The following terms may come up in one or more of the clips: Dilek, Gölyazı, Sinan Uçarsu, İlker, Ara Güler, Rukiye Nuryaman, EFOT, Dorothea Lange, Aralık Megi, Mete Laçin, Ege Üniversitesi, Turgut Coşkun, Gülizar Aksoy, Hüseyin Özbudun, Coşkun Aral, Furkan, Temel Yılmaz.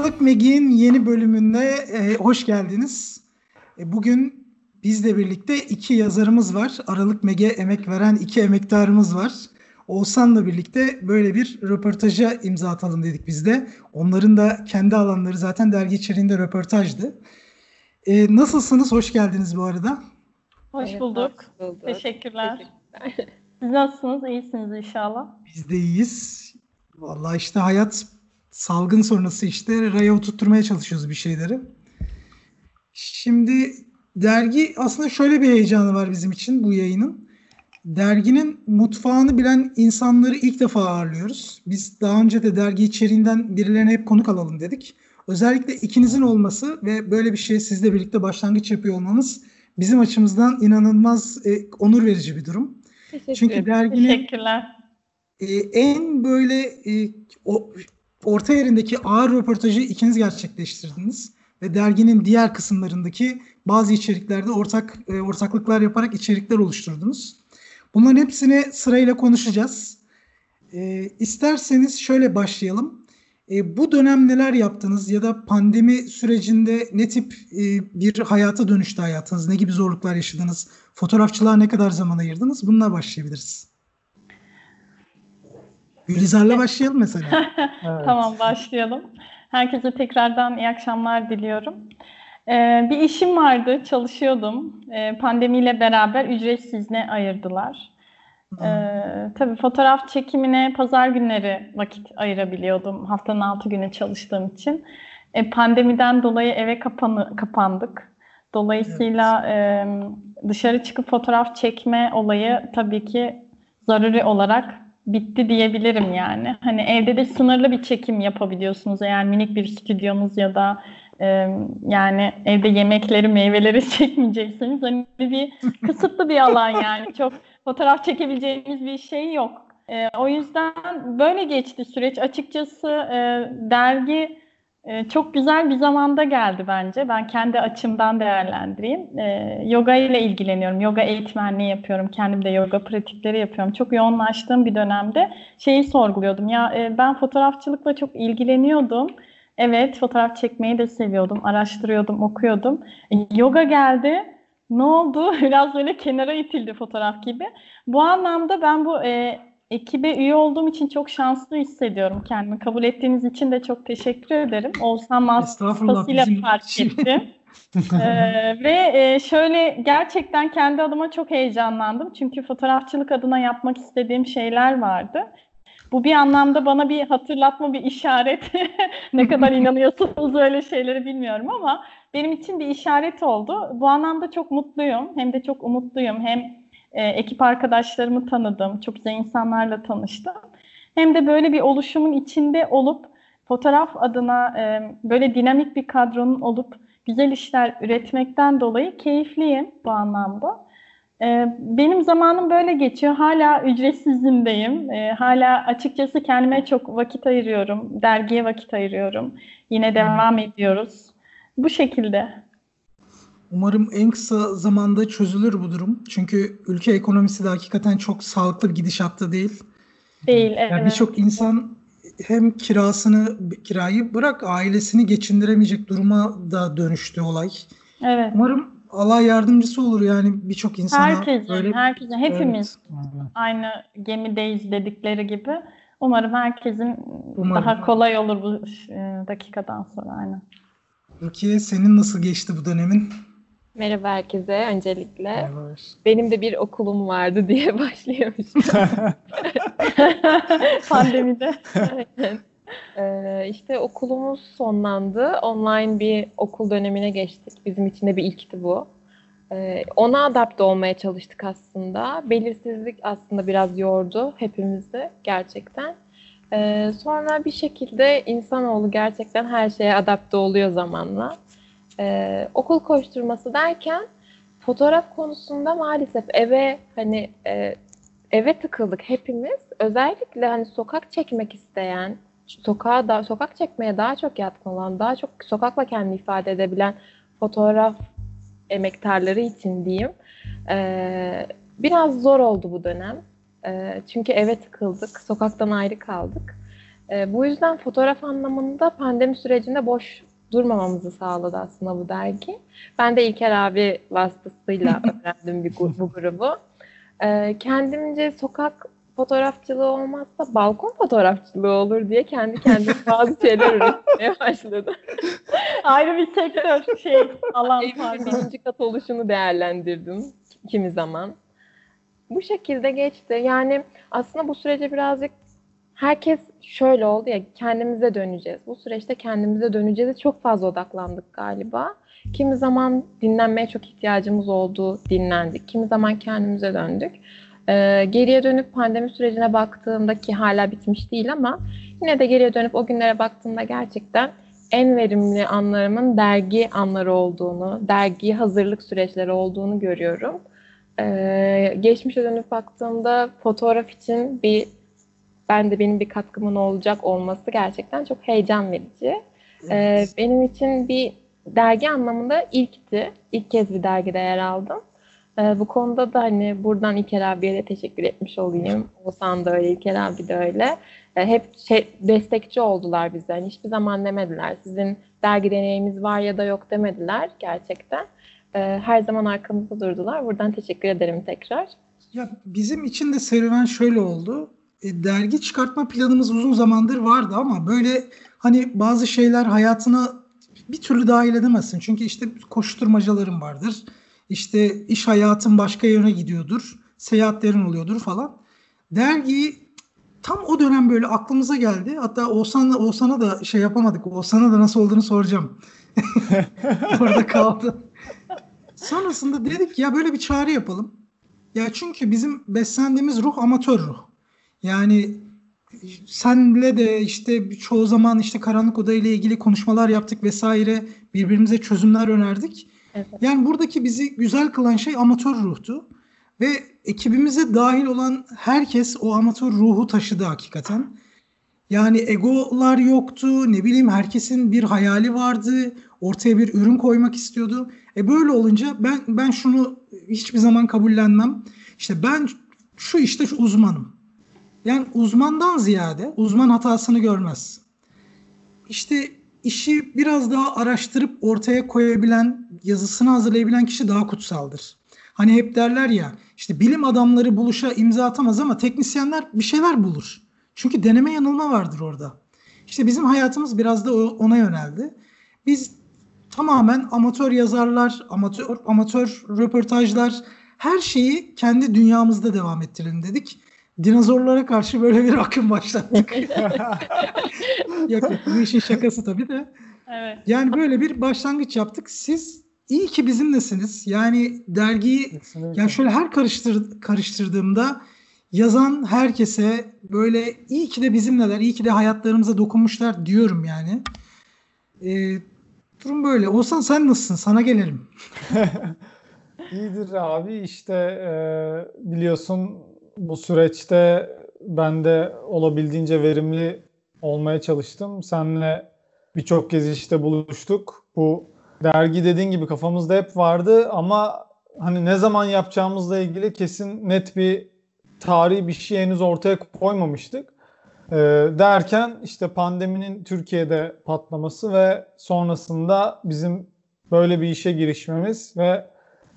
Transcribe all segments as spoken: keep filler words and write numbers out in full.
Aralık Megi'nin yeni bölümüne e, hoş geldiniz. E, bugün bizle birlikte iki yazarımız var. Aralık Megi'ye emek veren iki emektarımız var. Oğuzhan'la birlikte böyle bir röportaja imza atalım dedik biz de. Onların da kendi alanları zaten dergi içeriğinde röportajdı. E, nasılsınız? Hoş geldiniz bu arada. Hoş bulduk. Hoş bulduk. Teşekkürler. Teşekkürler. Siz nasılsınız? İyisiniz inşallah. Biz de iyiyiz. Vallahi işte hayat... Salgın sonrası işte raya oturtmaya çalışıyoruz bir şeyleri. Şimdi dergi aslında şöyle bir heyecanı var bizim için bu yayının. Derginin mutfağını bilen insanları ilk defa ağırlıyoruz. Biz daha önce de dergi içeriğinden birilerine hep konuk alalım dedik. Özellikle ikinizin olması ve böyle bir şey sizle birlikte başlangıç yapıyor olmanız bizim açımızdan inanılmaz e, onur verici bir durum. Teşekkür Çünkü derginin Teşekkürler. E, en böyle e, o orta yerindeki ağır röportajı ikiniz gerçekleştirdiniz ve derginin diğer kısımlarındaki bazı içeriklerde ortak e, ortaklıklar yaparak içerikler oluşturdunuz. Bunların hepsini sırayla konuşacağız. E, isterseniz şöyle başlayalım. E, bu dönem neler yaptınız ya da pandemi sürecinde ne tip e, bir hayata dönüştü hayatınız? Ne gibi zorluklar yaşadınız? Fotoğrafçılığa ne kadar zaman ayırdınız? Bununla başlayabiliriz. Gülizar'la başlayalım mesela. Evet. Tamam, başlayalım. Herkese tekrardan iyi akşamlar diliyorum. Ee, bir işim vardı, çalışıyordum. Ee, pandemiyle beraber ücretsizine ayırdılar. Ee, tabii fotoğraf çekimine pazar günleri vakit ayırabiliyordum. Haftanın altı günü çalıştığım için. Ee, pandemiden dolayı eve kapanı, kapandık. Dolayısıyla evet. e, dışarı çıkıp fotoğraf çekme olayı tabii ki zaruri olarak bitti diyebilirim yani. Hani evde de sınırlı bir çekim yapabiliyorsunuz eğer minik bir stüdyonuz ya da e, yani evde yemekleri, meyveleri çekmeyecekseniz hani bir kısıtlı bir alan yani. Çok fotoğraf çekebileceğiniz bir şey yok. E, o yüzden böyle geçti süreç. Açıkçası e, dergi e, çok güzel bir zamanda geldi bence. Ben kendi açımdan değerlendireyim. E, yoga ile ilgileniyorum. Yoga eğitmenliği yapıyorum. Kendim de yoga pratikleri yapıyorum. Çok yoğunlaştığım bir dönemde şeyi sorguluyordum. Ya e, ben fotoğrafçılıkla çok ilgileniyordum. Evet, fotoğraf çekmeyi de seviyordum. Araştırıyordum, okuyordum. E, yoga geldi. Ne oldu? Biraz böyle kenara itildi fotoğraf gibi. Bu anlamda ben bu... E, Ekibe üye olduğum için çok şanslı hissediyorum kendimi. Kabul ettiğiniz için de çok teşekkür ederim. Oğuzhan Masukası'yla fark ettim. ee, ve e, şöyle gerçekten kendi adıma çok heyecanlandım. Çünkü fotoğrafçılık adına yapmak istediğim şeyler vardı. Bu bir anlamda bana bir hatırlatma, bir işaret. Ne kadar inanıyorsunuz öyle şeyleri bilmiyorum ama benim için bir işaret oldu. Bu anlamda çok mutluyum. Hem de çok umutluyum. Hem Ee, ekip arkadaşlarımı tanıdım. Çok güzel insanlarla tanıştım. Hem de böyle bir oluşumun içinde olup fotoğraf adına e, böyle dinamik bir kadronun olup güzel işler üretmekten dolayı keyifliyim bu anlamda. Ee, benim zamanım böyle geçiyor. Hala ücretsizimdeyim. Ee, hala açıkçası kendime çok vakit ayırıyorum. Dergiye vakit ayırıyorum. Yine devam ediyoruz. Bu şekilde. Umarım en kısa zamanda çözülür bu durum. Çünkü ülke ekonomisi de hakikaten çok sağlıklı bir gidişatta değil. Değil, evet. Yani birçok insan hem kirasını, kirayı bırak ailesini geçindiremeyecek duruma da dönüştü olay. Evet. Umarım Allah yardımcısı olur yani birçok insana. Herkesin, böyle... herkesin, hepimiz evet. Aynı gemideyiz dedikleri gibi. Umarım herkesin Umarım. daha kolay olur bu dakikadan sonra. Aynen. Rukiye, senin nasıl geçti bu dönemin? Merhaba herkese öncelikle. Merhaba. Benim de bir okulum vardı diye başlıyormuşum. Pandemide. Aynen. Ee, işte okulumuz sonlandı. Online bir okul dönemine geçtik. Bizim için de bir ilkti bu. Ee, ona adapte olmaya çalıştık aslında. Belirsizlik aslında biraz yordu hepimizi gerçekten. Ee, sonra bir şekilde insanoğlu gerçekten her şeye adapte oluyor zamanla. Ee, okul koşturması derken fotoğraf konusunda maalesef eve hani e, eve tıkıldık hepimiz. Özellikle hani sokak çekmek isteyen, sokağa da sokak çekmeye daha çok yatkın olan, daha çok sokakla kendini ifade edebilen fotoğraf emektarları için diyeyim. Ee, biraz zor oldu bu dönem. Çünkü eve tıkıldık, sokaktan ayrı kaldık. E, bu yüzden fotoğraf anlamında pandemi sürecinde boş durmamamızı sağladı aslında bu dergi. Ben de İlker abi vasıtasıyla öğrendim bir grubu, bu grubu. E, kendimce sokak fotoğrafçılığı olmazsa balkon fotoğrafçılığı olur diye kendi kendime bazı şeyler üretmeye başladı. Ayrı bir sektör şey alan var. Birinci kat oluşunu değerlendirdim kimi zaman. Bu şekilde geçti. Yani aslında bu sürece birazcık herkes şöyle oldu ya, kendimize döneceğiz. Bu süreçte kendimize döneceğiz. Çok fazla odaklandık galiba. Kimi zaman dinlenmeye çok ihtiyacımız oldu, dinlendik. Kimi zaman kendimize döndük. Ee, geriye dönüp pandemi sürecine baktığımda, ki hala bitmiş değil ama yine de geriye dönüp o günlere baktığımda gerçekten en verimli anlarımın dergi anları olduğunu, dergi hazırlık süreçleri olduğunu görüyorum. Ee, geçmişe dönüp baktığımda fotoğraf için bir ben de benim bir katkımın olacak olması gerçekten çok heyecan verici. Ee, benim için bir dergi anlamında ilkti. İlk kez bir dergide yer aldım. Ee, bu konuda da hani buradan İlker abiye de teşekkür etmiş olayım. Oğuzhan da öyle, İlker abi de öyle. Ee, hep şey, destekçi oldular bize. Yani hiçbir zaman demediler. Sizin dergi deneyiminiz var ya da yok demediler gerçekten. Ee, her zaman arkamızda durdular. Buradan teşekkür ederim tekrar. Ya bizim için de serüven şöyle oldu. E, dergi çıkartma planımız uzun zamandır vardı ama böyle hani bazı şeyler hayatına bir türlü dahil edemezsin. Çünkü işte koşturmacaların vardır. İşte iş hayatın başka yöne gidiyordur. Seyahatlerin oluyordur falan. Dergi tam o dönem böyle aklımıza geldi. Hatta Oğuzhan'la, Oğuzhan'a da şey yapamadık. Oğuzhan'a da nasıl olduğunu soracağım. Orada kaldı. Sonrasında dedik ya böyle bir çağrı yapalım. Ya çünkü bizim beslendiğimiz ruh amatör ruh. Yani senle de işte çoğu zaman işte karanlık oda ile ilgili konuşmalar yaptık vesaire. Birbirimize çözümler önerdik. Evet. Yani buradaki bizi güzel kılan şey amatör ruhtu. Ve ekibimize dahil olan herkes o amatör ruhu taşıdı hakikaten. Yani egolar yoktu, ne bileyim herkesin bir hayali vardı, ortaya bir ürün koymak istiyordu. E böyle olunca ben ben şunu hiçbir zaman kabullenmem. İşte ben şu işte şu uzmanım. Yani uzmandan ziyade uzman hatasını görmez. İşte işi biraz daha araştırıp ortaya koyabilen, yazısını hazırlayabilen kişi daha kutsaldır. Hani hep derler ya işte bilim adamları buluşa imza atamaz ama teknisyenler bir şeyler bulur. Çünkü deneme yanılma vardır orada. İşte bizim hayatımız biraz da ona yöneldi. Biz tamamen amatör yazarlar, amatör, amatör röportajlar, her şeyi kendi dünyamızda devam ettirelim dedik. Dinozorlara karşı böyle bir akım başlattık. Yok, bu işin şakası tabii de. Evet. Yani böyle bir başlangıç yaptık. Siz iyi ki bizimlesiniz. Yani dergiyi kesinlikle. Yani şöyle her karıştır, karıştırdığımda yazan herkese böyle iyi ki de bizimleler, iyi ki de hayatlarımıza dokunmuşlar diyorum yani. Ee, durum böyle. Oğuzhan sen nasılsın? Sana gelelim. İyidir abi. İşte e, biliyorsun bu süreçte ben de olabildiğince verimli olmaya çalıştım. Seninle birçok kez işte buluştuk. Bu dergi dediğin gibi kafamızda hep vardı ama hani ne zaman yapacağımızla ilgili kesin net bir tarihi bir şey henüz ortaya koymamıştık. Ee, derken işte pandeminin Türkiye'de patlaması ve sonrasında bizim böyle bir işe girişmemiz ve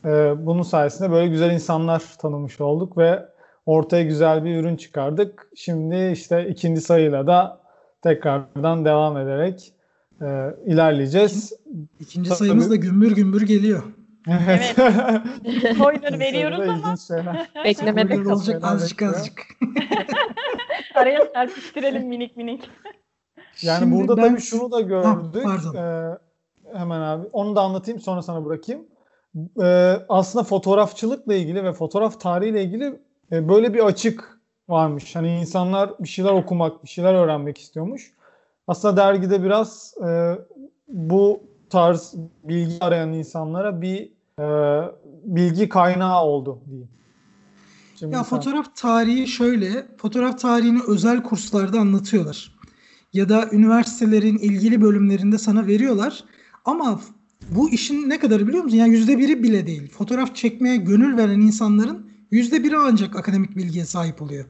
e, bunun sayesinde böyle güzel insanlar tanımış olduk ve ortaya güzel bir ürün çıkardık. Şimdi işte ikinci sayıyla da tekrardan devam ederek e, ilerleyeceğiz. İkinci, ikinci sayımız da gümbür gümbür geliyor. Evet. Spoiler veriyoruz ama. Beklemedik. Olacak azıcık azıcık. Araya serpiştirelim minik minik. Yani şimdi burada ben... tabii şunu da gördük. Tamam, ee, hemen abi. Onu da anlatayım sonra sana bırakayım. Ee, aslında fotoğrafçılıkla ilgili ve fotoğraf tarihiyle ilgili böyle bir açık varmış. Hani insanlar bir şeyler okumak, bir şeyler öğrenmek istiyormuş. Aslında dergide biraz e, bu tarz bilgi arayan insanlara bir e, bilgi kaynağı oldu diyeyim. Şimdi ya sen... fotoğraf tarihi şöyle, fotoğraf tarihini özel kurslarda anlatıyorlar. Ya da üniversitelerin ilgili bölümlerinde sana veriyorlar. Ama bu işin ne kadarı biliyor musun? Yani yüzde biri bile değil. Fotoğraf çekmeye gönül veren insanların yüzde biri ancak akademik bilgiye sahip oluyor.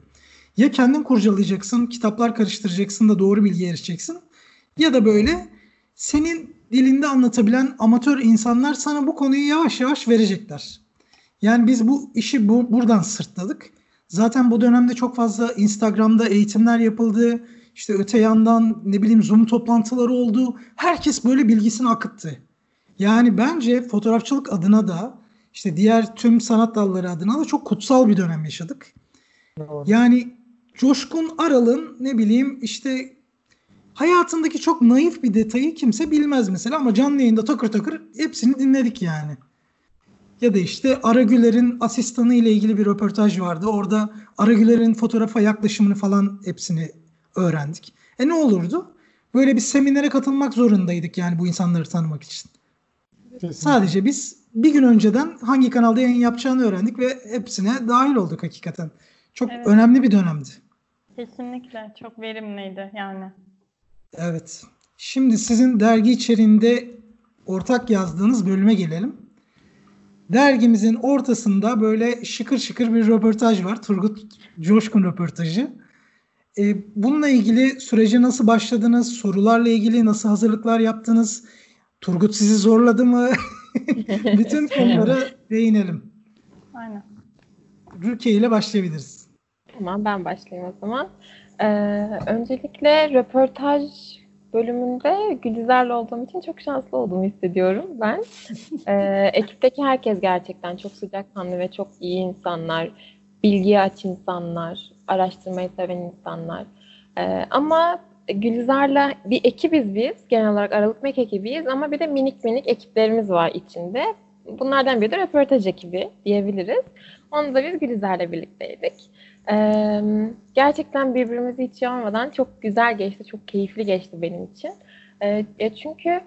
Ya kendin kurcalayacaksın, kitaplar karıştıracaksın da doğru bilgiye erişeceksin. Ya da böyle senin dilinde anlatabilen amatör insanlar sana bu konuyu yavaş yavaş verecekler. Yani biz bu işi bu, buradan sırtladık. Zaten bu dönemde çok fazla Instagram'da eğitimler yapıldı. İşte öte yandan ne bileyim Zoom toplantıları oldu. Herkes böyle bilgisini akıttı. Yani bence fotoğrafçılık adına da işte diğer tüm sanat dalları adına da çok kutsal bir dönem yaşadık. Doğru. Yani Coşkun Aral'ın ne bileyim işte hayatındaki çok naif bir detayı kimse bilmez mesela ama canlı yayında takır takır hepsini dinledik yani. Ya da işte Ara Güler'in asistanı ile ilgili bir röportaj vardı. Orada Ara Güler'in fotoğrafa yaklaşımını falan hepsini öğrendik. E ne olurdu? Böyle bir seminere katılmak zorundaydık yani bu insanları tanımak için. Kesinlikle. Sadece biz bir gün önceden hangi kanalda yayın yapacağını öğrendik ve hepsine dahil olduk hakikaten. Çok evet. Önemli bir dönemdi. Kesinlikle. Çok verimliydi yani. Evet. Şimdi sizin dergi içeriğinde ortak yazdığınız bölüme gelelim. Dergimizin ortasında böyle şıkır şıkır bir röportaj var. Turgut Coşkun röportajı. Ee, bununla ilgili sürece nasıl başladınız? Sorularla ilgili nasıl hazırlıklar yaptınız? Turgut sizi zorladı mı? Bütün konulara değinelim. Aynen. Rukiye ile başlayabiliriz. Tamam, ben başlayayım o zaman. Ee, öncelikle röportaj bölümünde Gülizar'la olduğum için çok şanslı olduğumu hissediyorum ben. Ee, ekipteki herkes gerçekten çok sıcakkanlı ve çok iyi insanlar, bilgiye aç insanlar, araştırmayı seven insanlar. Ee, ama Gülizar'la bir ekibiz biz, genel olarak Aralık Megi ekibiyiz ama bir de minik minik ekiplerimiz var içinde. Bunlardan biri de röportaj ekibi diyebiliriz. Onu da biz Gülizar'la birlikteydik. Ee, gerçekten birbirimizi hiç yormadan çok güzel geçti, çok keyifli geçti benim için. Ee, çünkü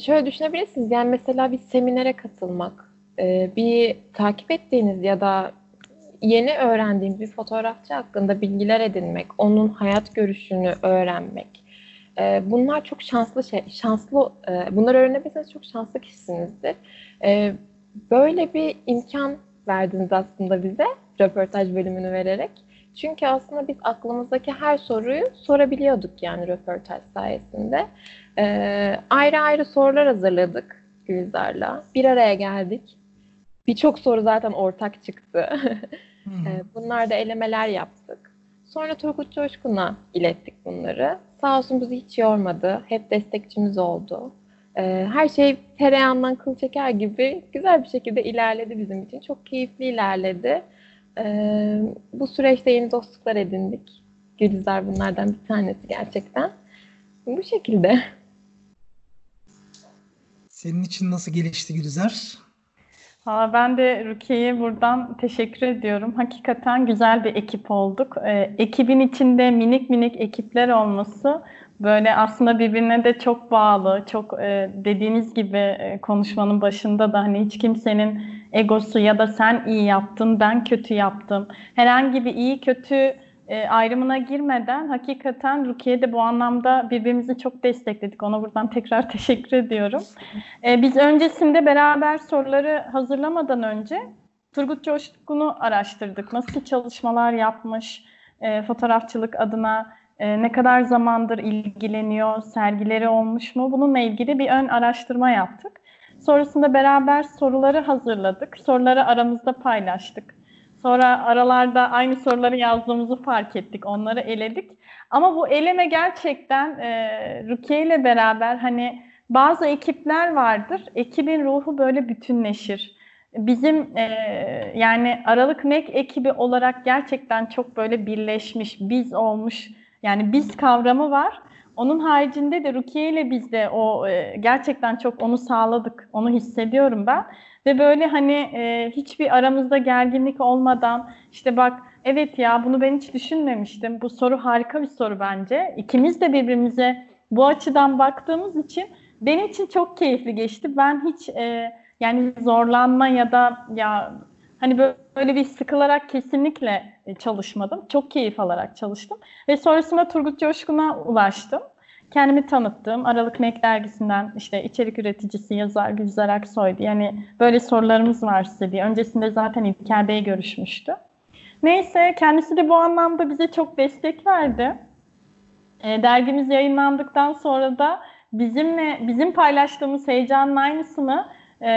şöyle düşünebilirsiniz, yani mesela bir seminere katılmak, bir takip ettiğiniz ya da yeni öğrendiğiniz bir fotoğrafçı hakkında bilgiler edinmek, onun hayat görüşünü öğrenmek. Bunlar çok şanslı şey, şanslı. Bunları öğrenebilirseniz çok şanslı kişisinizdir. Böyle bir imkan verdiniz aslında bize, röportaj bölümünü vererek. Çünkü aslında biz aklımızdaki her soruyu sorabiliyorduk yani röportaj sayesinde. Ayrı ayrı sorular hazırladık Gülizar'la. Bir araya geldik. Birçok soru zaten ortak çıktı. Hmm. Bunlar da elemeler yaptık. Sonra Turgut Coşkun'a ilettik bunları. Sağ olsun bizi hiç yormadı. Hep destekçimiz oldu. Ee, her şey tereyağından kıl çeker gibi güzel bir şekilde ilerledi bizim için. Çok keyifli ilerledi. Ee, bu süreçte yeni dostluklar edindik. Gülizar bunlardan bir tanesi gerçekten. Bu şekilde. Senin için nasıl gelişti Gülizar? Aa, ben de Rukiye'ye buradan teşekkür ediyorum. Hakikaten güzel bir ekip olduk. Ee, ekibin içinde minik minik ekipler olması böyle aslında birbirine de çok bağlı. Çok e, dediğiniz gibi e, konuşmanın başında da hani hiç kimsenin egosu ya da sen iyi yaptın, ben kötü yaptım. Herhangi bir iyi kötü e, ayrımına girmeden hakikaten Rukiye de bu anlamda birbirimizi çok destekledik. Ona buradan tekrar teşekkür ediyorum. E, biz öncesinde beraber soruları hazırlamadan önce Turgut Coşkun'u araştırdık. Nasıl çalışmalar yapmış e, fotoğrafçılık adına, e, ne kadar zamandır ilgileniyor, sergileri olmuş mu? Bununla ilgili bir ön araştırma yaptık. Sonrasında beraber soruları hazırladık. Soruları aramızda paylaştık. Sonra aralarda aynı soruları yazdığımızı fark ettik. Onları eledik. Ama bu eleme gerçekten e, Rukiye ile beraber hani bazı ekipler vardır. Ekibin ruhu böyle bütünleşir. Bizim e, yani Aralık Megi ekibi olarak gerçekten çok böyle birleşmiş, biz olmuş. Yani biz kavramı var. Onun haricinde de Rukiye ile biz de o e, gerçekten çok onu sağladık. Onu hissediyorum ben. Ve böyle hani e, hiçbir aramızda gerginlik olmadan işte bak evet ya bunu ben hiç düşünmemiştim. Bu soru harika bir soru bence. İkimiz de birbirimize bu açıdan baktığımız için benim için çok keyifli geçti. Ben hiç e, yani zorlanma ya da ya hani böyle bir sıkılarak kesinlikle çalışmadım. Çok keyif alarak çalıştım. Ve sonrasında Turgut Coşkun'a ulaştım. Kendimi tanıttım. Aralık Megi dergisinden işte içerik üreticisi, yazar Gülizar Aksoy. Yani böyle sorularımız var size diye. Öncesinde zaten İlker Bey görüşmüştü. Neyse, kendisi de bu anlamda bize çok destek verdi. E, dergimiz yayınlandıktan sonra da bizimle bizim paylaştığımız heyecanın aynısını e,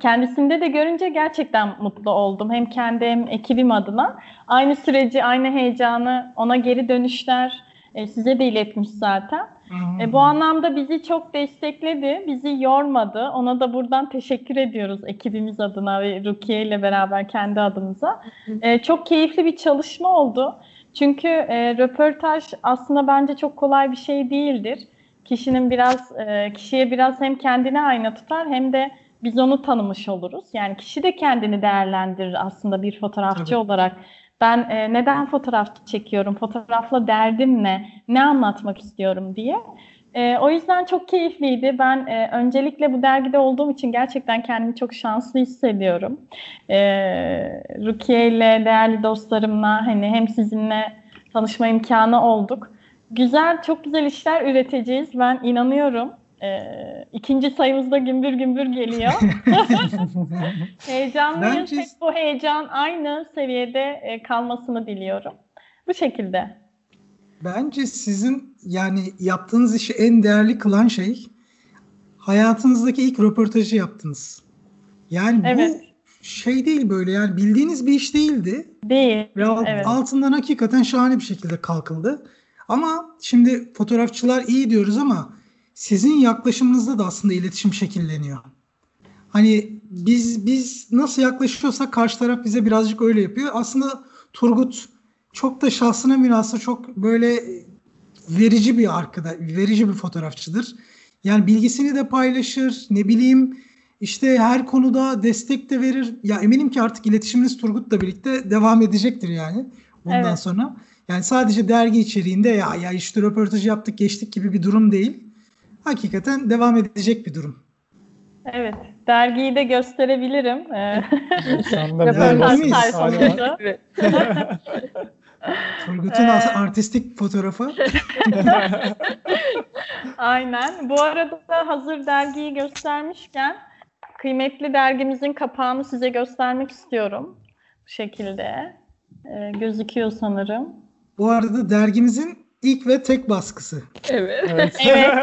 kendisinde de görünce gerçekten mutlu oldum. Hem kendi hem ekibim adına. Aynı süreci, aynı heyecanı, ona geri dönüşler e, size de iletmiş zaten. E, bu anlamda bizi çok destekledi, bizi yormadı. Ona da buradan teşekkür ediyoruz ekibimiz adına ve Rukiye ile beraber kendi adımıza. E, çok keyifli bir çalışma oldu. Çünkü e, röportaj aslında bence çok kolay bir şey değildir. Kişinin biraz e, kişiye biraz hem kendine ayna tutar hem de biz onu tanımış oluruz. Yani kişi de kendini değerlendirir aslında bir fotoğrafçı Tabii. olarak. Ben e, neden fotoğraf çekiyorum, fotoğrafla derdim ne, ne anlatmak istiyorum diye. E, o yüzden çok keyifliydi. Ben e, öncelikle bu dergide olduğum için gerçekten kendimi çok şanslı hissediyorum. E, Rukiye ile, değerli dostlarımla, hani hem sizinle tanışma imkanı olduk. Güzel, çok güzel işler üreteceğiz. Ben inanıyorum. Ee, ikinci sayımızda gümbür gümbür geliyor. Heyecanlıyım. Bence... Hep bu heyecan aynı seviyede e, kalmasını diliyorum. Bu şekilde. Bence sizin yani yaptığınız işi en değerli kılan şey hayatınızdaki ilk röportajı yaptınız. Yani evet. Bu şey değil böyle yani bildiğiniz bir iş değildi. Değil. Evet. Altından hakikaten şahane bir şekilde kalkıldı. Ama şimdi fotoğrafçılar iyi diyoruz ama sizin yaklaşımınızda da aslında iletişim şekilleniyor. Hani biz biz nasıl yaklaşıyorsak karşı taraf bize birazcık öyle yapıyor. Aslında Turgut çok da şahsına münhasır, çok böyle verici bir arkada, verici bir fotoğrafçıdır. Yani bilgisini de paylaşır, ne bileyim işte her konuda destek de verir. Ya eminim ki artık iletişiminiz Turgut'la birlikte devam edecektir yani bundan evet. sonra. Yani sadece dergi içeriğinde ya ya işte röportaj yaptık geçtik gibi bir durum değil. Hakikaten devam edecek bir durum. Evet. Dergiyi de gösterebilirim. Röportaj sayfasında. Turgut'un artistik fotoğrafı. Aynen. Bu arada hazır dergiyi göstermişken kıymetli dergimizin kapağını size göstermek istiyorum. Bu şekilde. E, gözüküyor sanırım. Bu arada dergimizin İlk ve tek baskısı. Evet. Evet.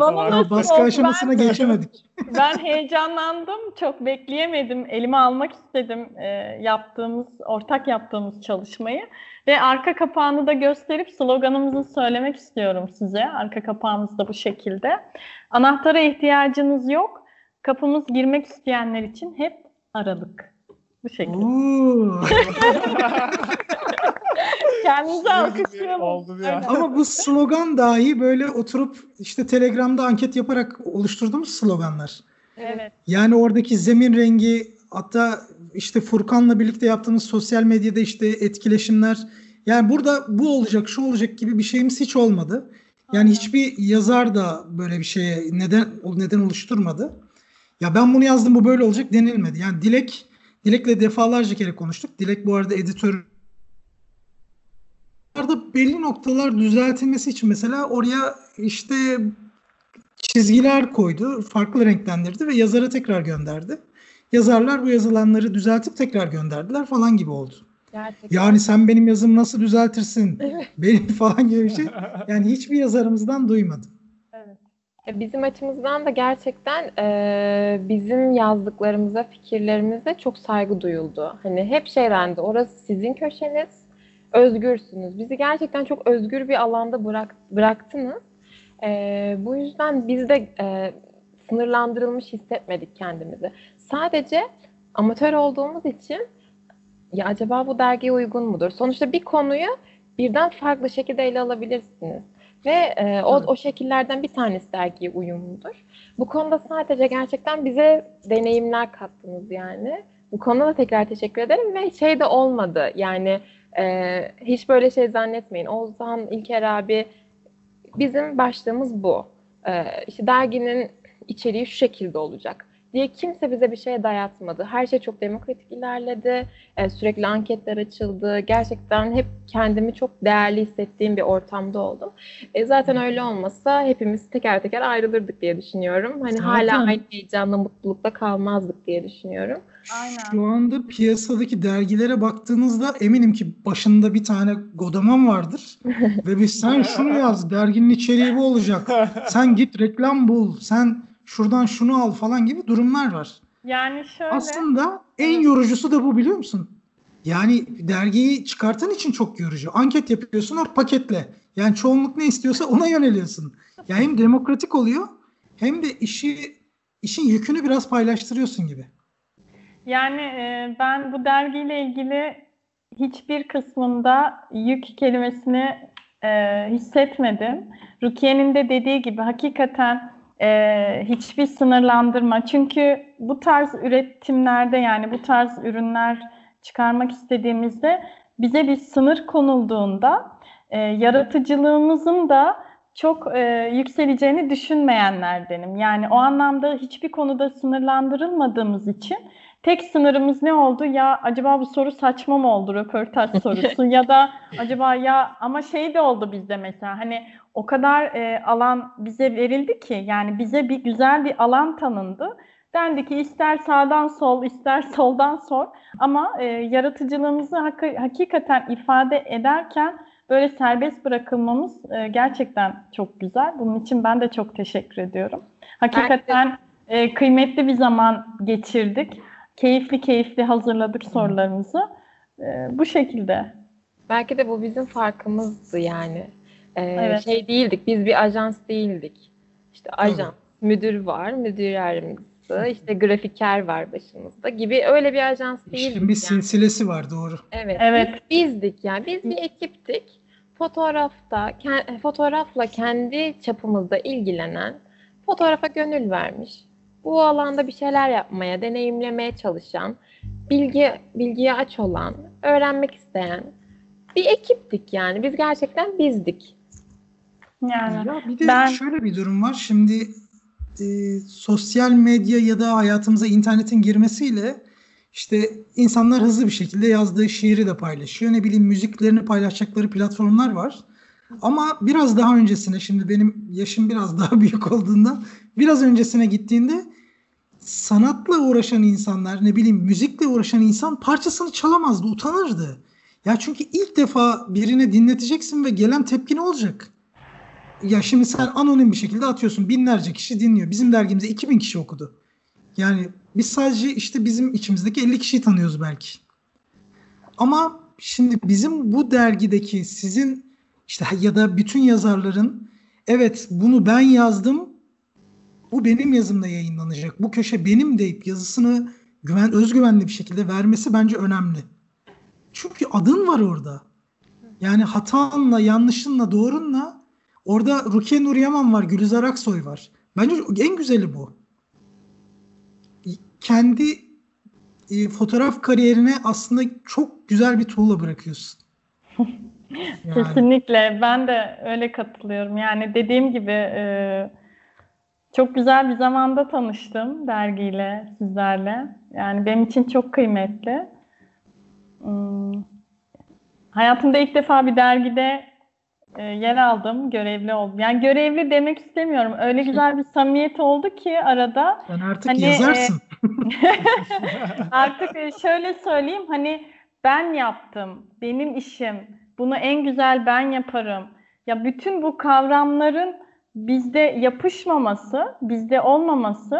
Bana nasıl baskı oldu? aşamasına ben, geçemedik. Ben heyecanlandım. Çok bekleyemedim. Elime almak istedim e, yaptığımız, ortak yaptığımız çalışmayı. Ve arka kapağını da gösterip sloganımızı söylemek istiyorum size. Arka kapağımız da bu şekilde. Anahtara ihtiyacınız yok. Kapımız girmek isteyenler için hep aralık. Bu şekilde. Kendinize alkışlayalım. Ama bu slogan dahi böyle oturup işte Telegram'da anket yaparak oluşturduğumuz sloganlar. Evet. Yani oradaki zemin rengi, hatta işte Furkan'la birlikte yaptığımız sosyal medyada işte etkileşimler. Yani burada bu olacak, şu olacak gibi bir şeyimiz hiç olmadı. Yani Aynen. hiçbir yazar da böyle bir şeye neden neden oluşturmadı. Ya ben bunu yazdım, bu böyle olacak denilmedi. Yani Dilek, Dilek'le defalarca kere konuştuk. Dilek bu arada editör. Belli noktalar düzeltilmesi için mesela oraya işte çizgiler koydu, farklı renklendirdi ve yazara tekrar gönderdi. Yazarlar bu yazılanları düzeltip tekrar gönderdiler falan gibi oldu. Gerçekten. Yani sen benim yazımı nasıl düzeltirsin? Evet. Benim falan gibi bir şey. Yani hiçbir yazarımızdan duymadım. Evet. Bizim açımızdan da gerçekten e, bizim yazdıklarımıza, fikirlerimize çok saygı duyuldu. Hani hep şey dendi, orası sizin köşeniz. Özgürsünüz. Bizi gerçekten çok özgür bir alanda bırak, bıraktınız. Ee, bu yüzden biz de e, sınırlandırılmış hissetmedik kendimizi. Sadece amatör olduğumuz için ya acaba bu dergiye uygun mudur? Sonuçta bir konuyu birden farklı şekilde ele alabilirsiniz. Ve e, o, o şekillerden bir tanesi dergiye uyumludur. Bu konuda sadece gerçekten bize deneyimler kattınız yani. Bu konuda da tekrar teşekkür ederim ve şey de olmadı yani Ee, hiç böyle şey zannetmeyin. Oğuzhan, İlker abi, bizim başlığımız bu. Ee, işte derginin içeriği şu şekilde olacak. diye kimse bize bir şey dayatmadı. Her şey çok demokratik ilerledi. E, sürekli anketler açıldı. Gerçekten hep kendimi çok değerli hissettiğim bir ortamda oldum. E, zaten öyle olmasa hepimiz teker teker ayrılırdık diye düşünüyorum. Hani zaten hala aynı heyecanla, mutlulukla kalmazdık diye düşünüyorum. Aynen. Şu anda piyasadaki dergilere baktığınızda eminim ki başında bir tane Godaman vardır. Ve biz sen şunu yaz, derginin içeriği bu olacak. Sen git reklam bul, sen şuradan şunu al falan gibi durumlar var. Yani şöyle. Aslında en yorucusu da bu, biliyor musun? Yani dergiyi çıkartan için çok yorucu. Anket yapıyorsun, o paketle. Yani çoğunluk ne istiyorsa ona yöneliyorsun. Yani hem demokratik oluyor hem de işi işin yükünü biraz paylaştırıyorsun gibi. Yani e, ben bu dergiyle ilgili hiçbir kısmında yük kelimesini e, hissetmedim. Rukiye'nin de dediği gibi hakikaten e, hiçbir sınırlandırma. Çünkü bu tarz üretimlerde, yani bu tarz ürünler çıkarmak istediğimizde bize bir sınır konulduğunda e, yaratıcılığımızın da çok e, yükseleceğini düşünmeyenlerdenim. Yani o anlamda hiçbir konuda sınırlandırılmadığımız için tek sınırımız ne oldu? Ya acaba bu soru saçma mı oldu, röportaj sorusu? Ya da acaba ya ama şey de oldu bizde mesela, hani o kadar e, alan bize verildi ki, yani bize bir güzel bir alan tanındı. Dendi ki ister sağdan sol, ister soldan sol, ama e, yaratıcılığımızı hak- hakikaten ifade ederken böyle serbest bırakılmamız e, gerçekten çok güzel. Bunun için ben de çok teşekkür ediyorum. Hakikaten e, kıymetli bir zaman geçirdik. Keyifli keyifli hazırladık sorularımızı. Ee, bu şekilde. Belki de bu bizim farkımızdı yani. Ee, evet. Şey değildik, biz bir ajans değildik. İşte ajans, hmm. müdür var, müdür yardımcısı, işte grafiker var başımızda gibi, öyle bir ajans değildik. Şimdi bir yani. Silsilesi var, doğru. Evet, evet. Biz, bizdik yani, biz bir ekiptik. Fotoğrafta, ke- fotoğrafla kendi çapımızda ilgilenen, fotoğrafa gönül vermiş, bu alanda bir şeyler yapmaya, deneyimlemeye çalışan, bilgi bilgiye aç olan, öğrenmek isteyen bir ekiptik yani. Biz gerçekten bizdik. Yani ya bir de ben... şöyle bir durum var. Şimdi e, sosyal medya ya da hayatımıza internetin girmesiyle işte insanlar hızlı bir şekilde yazdığı şiiri de paylaşıyor. Ne bileyim, müziklerini paylaşacakları platformlar var. Ama biraz daha öncesine, şimdi benim yaşım biraz daha büyük olduğundan, biraz öncesine gittiğinde sanatla uğraşan insanlar, ne bileyim müzikle uğraşan insan parçasını çalamazdı, utanırdı. Ya çünkü ilk defa birine dinleteceksin ve gelen tepki ne olacak? Ya şimdi sen anonim bir şekilde atıyorsun, binlerce kişi dinliyor. Bizim dergimize iki bin kişi okudu. Yani biz sadece işte bizim içimizdeki elli kişiyi tanıyoruz belki. Ama şimdi bizim bu dergideki, sizin İşte ya da bütün yazarların, evet bunu ben yazdım, bu benim yazımla yayınlanacak, bu köşe benim deyip yazısını güven, özgüvenli bir şekilde vermesi bence önemli. Çünkü adın var orada. Yani hatanla, yanlışınla, doğrunla. Orada Rukiye Nuryaman var, Gülizar Aksoy var. Bence en güzeli bu. Kendi e, fotoğraf kariyerine aslında çok güzel bir tuğla bırakıyorsun. Yani. Kesinlikle. Ben de öyle katılıyorum. Yani dediğim gibi e, çok güzel bir zamanda tanıştım dergiyle, sizlerle. Yani benim için çok kıymetli. Hmm. Hayatımda ilk defa bir dergide e, yer aldım, görevli oldum. Yani görevli demek istemiyorum. Öyle güzel bir samimiyet oldu ki arada. Sen artık hani, yazarsın. E, artık şöyle söyleyeyim, hani ben yaptım, benim işim. Bunu en güzel ben yaparım. Ya bütün bu kavramların bizde yapışmaması, bizde olmaması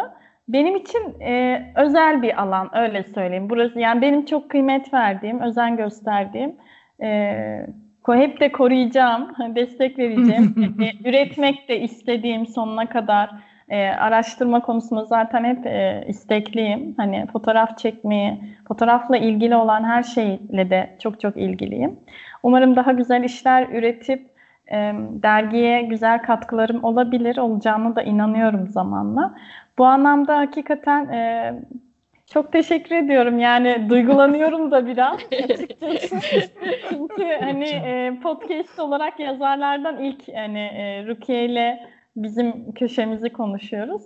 benim için e, özel bir alan, öyle söyleyeyim. Burası yani benim çok kıymet verdiğim, özen gösterdiğim, e, hep de koruyacağım, destek vereceğim, e, üretmek de istediğim sonuna kadar. E, araştırma konusunda zaten hep e, istekliyim. Hani fotoğraf çekmeyi, fotoğrafla ilgili olan her şeyle de çok çok ilgiliyim. Umarım daha güzel işler üretip e, dergiye güzel katkılarım olabilir, olacağına da inanıyorum zamanla. Bu anlamda hakikaten e, çok teşekkür ediyorum. Yani duygulanıyorum da biraz açıkçası. Çünkü hani e, podcast olarak yazarlardan ilk hani e, Rukiye ile bizim köşemizi konuşuyoruz.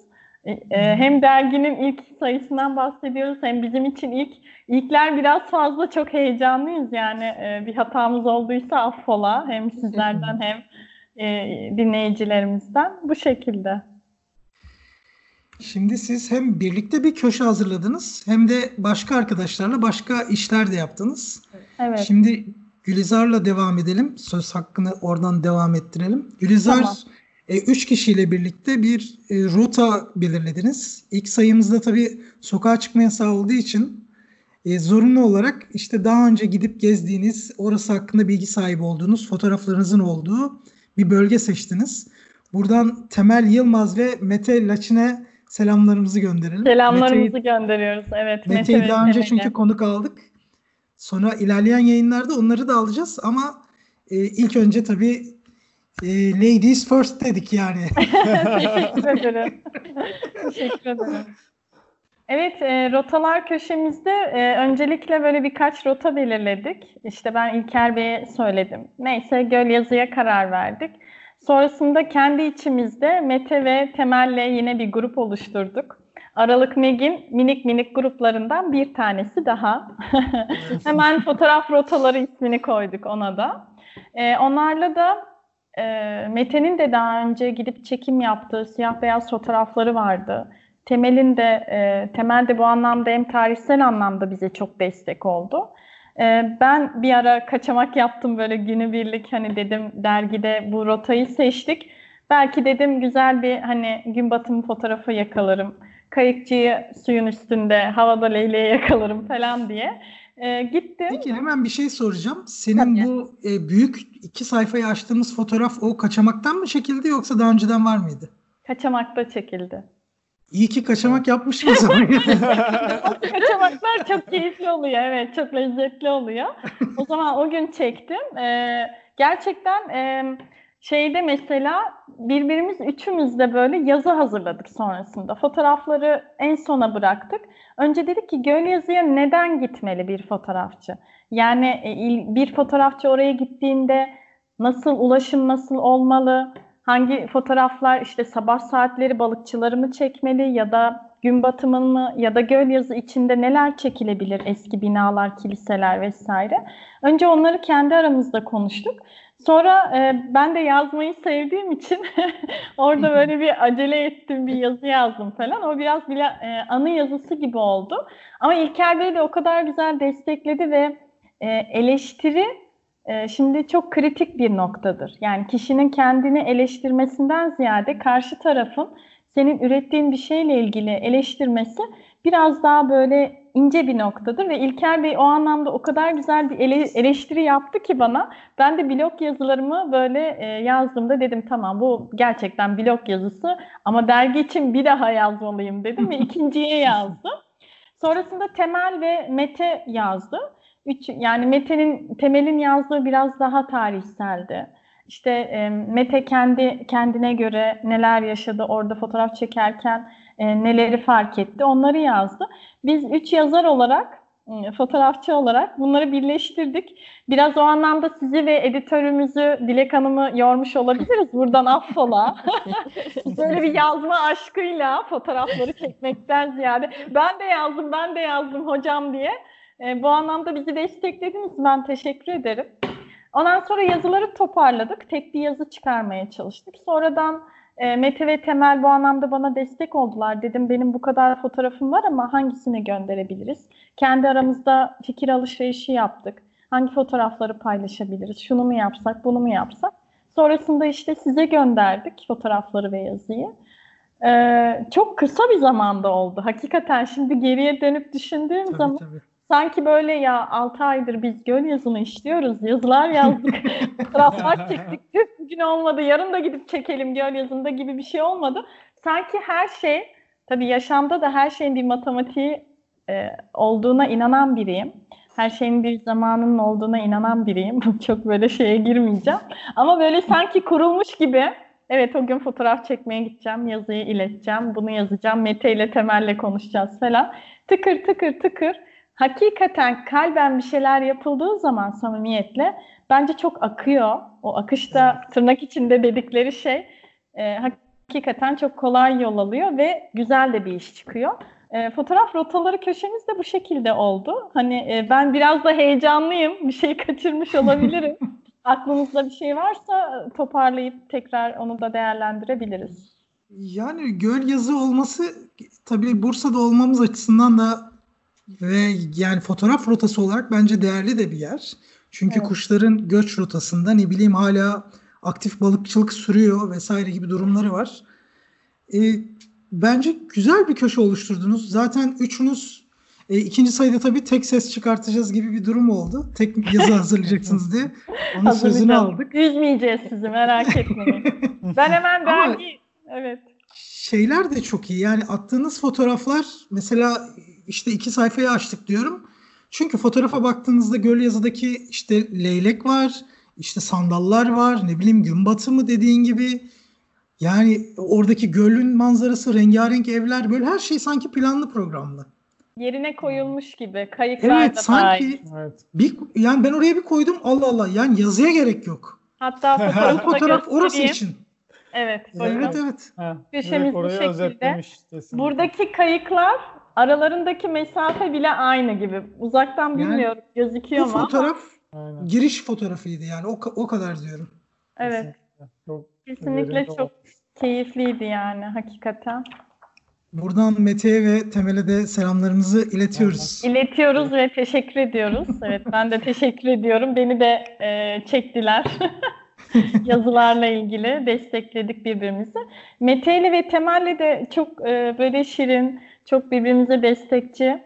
Hem derginin ilk sayısından bahsediyoruz, hem bizim için ilk ilkler biraz fazla, çok heyecanlıyız yani. Bir hatamız olduysa affola, hem sizlerden hem dinleyicilerimizden, bu şekilde. Şimdi siz hem birlikte bir köşe hazırladınız, hem de başka arkadaşlarla başka işler de yaptınız. Evet. Şimdi Gülizar'la devam edelim. Söz hakkını oradan devam ettirelim. Gülizar, tamam. e, üç kişiyle birlikte bir e, rota belirlediniz. İlk sayımızda tabii sokağa çıkma yasağı olduğu için e, zorunlu olarak işte daha önce gidip gezdiğiniz, orası hakkında bilgi sahibi olduğunuz, fotoğraflarınızın olduğu bir bölge seçtiniz. Buradan Temel Yılmaz ve Mete Laçin'e selamlarımızı gönderelim. Selamlarımızı Mete'yi, gönderiyoruz. Evet. Mete'yi Mete daha önce Temel. çünkü konuk aldık. Sonra ilerleyen yayınlarda onları da alacağız ama e, ilk önce tabii e, ladies first dedik yani. Teşekkür ederim. Teşekkür ederim. Evet, e, rotalar köşemizde e, öncelikle böyle birkaç rota belirledik. İşte ben İlker Bey'e söyledim. Neyse, Gölyazı'ya karar verdik. Sonrasında kendi içimizde Mete ve Temel'le yine bir grup oluşturduk. Aralık Megi'nin minik minik gruplarından bir tanesi daha. Hemen fotoğraf rotaları ismini koyduk ona da. Ee, onlarla da e, Mete'nin de daha önce gidip çekim yaptığı siyah beyaz fotoğrafları vardı. Temel'in de e, Temel de bu anlamda hem tarihsel anlamda bize çok destek oldu. E, ben bir ara kaçamak yaptım böyle günübirlik, hani dedim dergide bu rotayı seçtik. Belki dedim güzel bir hani gün batımı fotoğrafı yakalarım. Kayıkçıyı suyun üstünde havada leyleye yakalarım falan diye e, gittim. Peki hemen bir şey soracağım. Senin Tabii. bu e, büyük iki sayfayı açtığımız fotoğraf o kaçamaktan mı çekildi yoksa daha önceden var mıydı? Kaçamakta çekildi. İyi ki kaçamak yapmışım o zaman. Kaçamaklar çok keyifli oluyor. Evet, çok lezzetli oluyor. O zaman o gün çektim. E, gerçekten... E, Şeyde mesela birbirimiz üçümüz de böyle yazı hazırladık sonrasında. Fotoğrafları en sona bıraktık. Önce dedik ki Gölyazı'ya neden gitmeli bir fotoğrafçı? Yani bir fotoğrafçı oraya gittiğinde nasıl, ulaşım nasıl olmalı? Hangi fotoğraflar, işte sabah saatleri balıkçıları mı çekmeli ya da gün batımını mı ya da Gölyazı içinde neler çekilebilir? Eski binalar, kiliseler vesaire. Önce onları kendi aramızda konuştuk. Sonra e, ben de yazmayı sevdiğim için orada böyle bir acele ettim, bir yazı yazdım falan. O biraz bile, e, anı yazısı gibi oldu. Ama İlker Bey de o kadar güzel destekledi ve e, eleştiri e, şimdi çok kritik bir noktadır. Yani kişinin kendini eleştirmesinden ziyade karşı tarafın senin ürettiğin bir şeyle ilgili eleştirmesi biraz daha böyle ince bir noktadır ve İlker Bey o anlamda o kadar güzel bir eleştiri yaptı ki bana, ben de blog yazılarımı böyle e, yazdığımda dedim tamam bu gerçekten blog yazısı ama dergi için bir daha yazmalıyım dedim ve ikinciye yazdım. Sonrasında Temel ve Mete yazdı. Üç, yani Mete'nin, Temel'in yazdığı biraz daha tarihseldi. İşte e, Mete kendi kendine göre neler yaşadı orada fotoğraf çekerken, e, neleri fark etti onları yazdı. Biz üç yazar olarak, fotoğrafçı olarak bunları birleştirdik. Biraz o anlamda sizi ve editörümüzü Dilek Hanım'ı yormuş olabiliriz. Buradan affola. Böyle bir yazma aşkıyla fotoğrafları çekmekten ziyade ben de yazdım, ben de yazdım hocam diye. E, bu anlamda bizi desteklediniz. Ben teşekkür ederim. Ondan sonra yazıları toparladık. Tek bir yazı çıkarmaya çalıştık. Sonradan Mete ve Temel bu anlamda bana destek oldular. Dedim benim bu kadar fotoğrafım var ama hangisini gönderebiliriz? Kendi aramızda fikir alışverişi yaptık. Hangi fotoğrafları paylaşabiliriz? Şunu mu yapsak, bunu mu yapsak? Sonrasında işte size gönderdik fotoğrafları ve yazıyı. Ee, çok kısa bir zamanda oldu. Hakikaten şimdi geriye dönüp düşündüğüm tabii, zaman... Tabii. Sanki böyle ya altı aydır biz Gölyazı'nı işliyoruz. Yazılar yazdık. Fotoğraflar çektik. Bugün olmadı. Yarın da gidip çekelim Gölyazı'nda gibi bir şey olmadı. Sanki her şey, tabii yaşamda da her şeyin bir matematiği e, olduğuna inanan biriyim. Her şeyin bir zamanının olduğuna inanan biriyim. Çok böyle şeye girmeyeceğim. Ama böyle sanki kurulmuş gibi. Evet, o gün fotoğraf çekmeye gideceğim. Yazıyı ileteceğim. Bunu yazacağım. Mete ile Temel'le konuşacağız falan. Tıkır tıkır tıkır. Hakikaten kalben bir şeyler yapıldığı zaman samimiyetle bence çok akıyor. O akışta tırnak içinde dedikleri şey e, hakikaten çok kolay yol alıyor ve güzel de bir iş çıkıyor. E, fotoğraf rotaları köşemiz de bu şekilde oldu. Hani e, ben biraz da heyecanlıyım. Bir şey kaçırmış olabilirim. Aklınızda bir şey varsa toparlayıp tekrar onu da değerlendirebiliriz. Yani Gölyazı olması tabii Bursa'da olmamız açısından da ve yani fotoğraf rotası olarak bence değerli de bir yer. Çünkü evet, kuşların göç rotasında ne bileyim hala aktif balıkçılık sürüyor vesaire gibi durumları var. E, bence güzel bir köşe oluşturdunuz. Zaten üçünüz e, ikinci sayıda tabii tek ses çıkartacağız gibi bir durum oldu. Tek yazı hazırlayacaksınız diye. Onun sözünü aldık. Üzmeyeceğiz sizi, merak etmeyin. Ben hemen dergi... Evet. Şeyler de çok iyi. Yani attığınız fotoğraflar mesela işte iki sayfayı açtık diyorum. Çünkü fotoğrafa baktığınızda Gölyazı'daki işte leylek var, işte sandallar var, ne bileyim gün batımı dediğin gibi. Yani oradaki gölün manzarası, rengarenk evler, böyle her şey sanki planlı programlı. Yerine koyulmuş gibi. Kayıklar evet, da sanki evet. Bir, yani ben oraya bir koydum. Allah Allah. Yani yazıya gerek yok. Hatta fotoğraf, fotoğraf orası için. Evet, evet, evet. Ha, köşemiz bu şekilde. Buradaki kayıklar aralarındaki mesafe bile aynı gibi. Uzaktan bilmiyorum yani, gözüküyor mu? Bu fotoğraf ama giriş fotoğrafıydı yani o, o kadar diyorum. Evet. Kesinlikle çok, çok keyifliydi yani hakikaten. Buradan Mete'ye ve Temel'e de selamlarımızı iletiyoruz. İletiyoruz ve teşekkür ediyoruz. Evet, ben de teşekkür ediyorum. Beni de e, çektiler. Yazılarla ilgili destekledik birbirimizi. Mete'yle ve Temel'le de çok e, böyle şirin, çok birbirimize destekçi,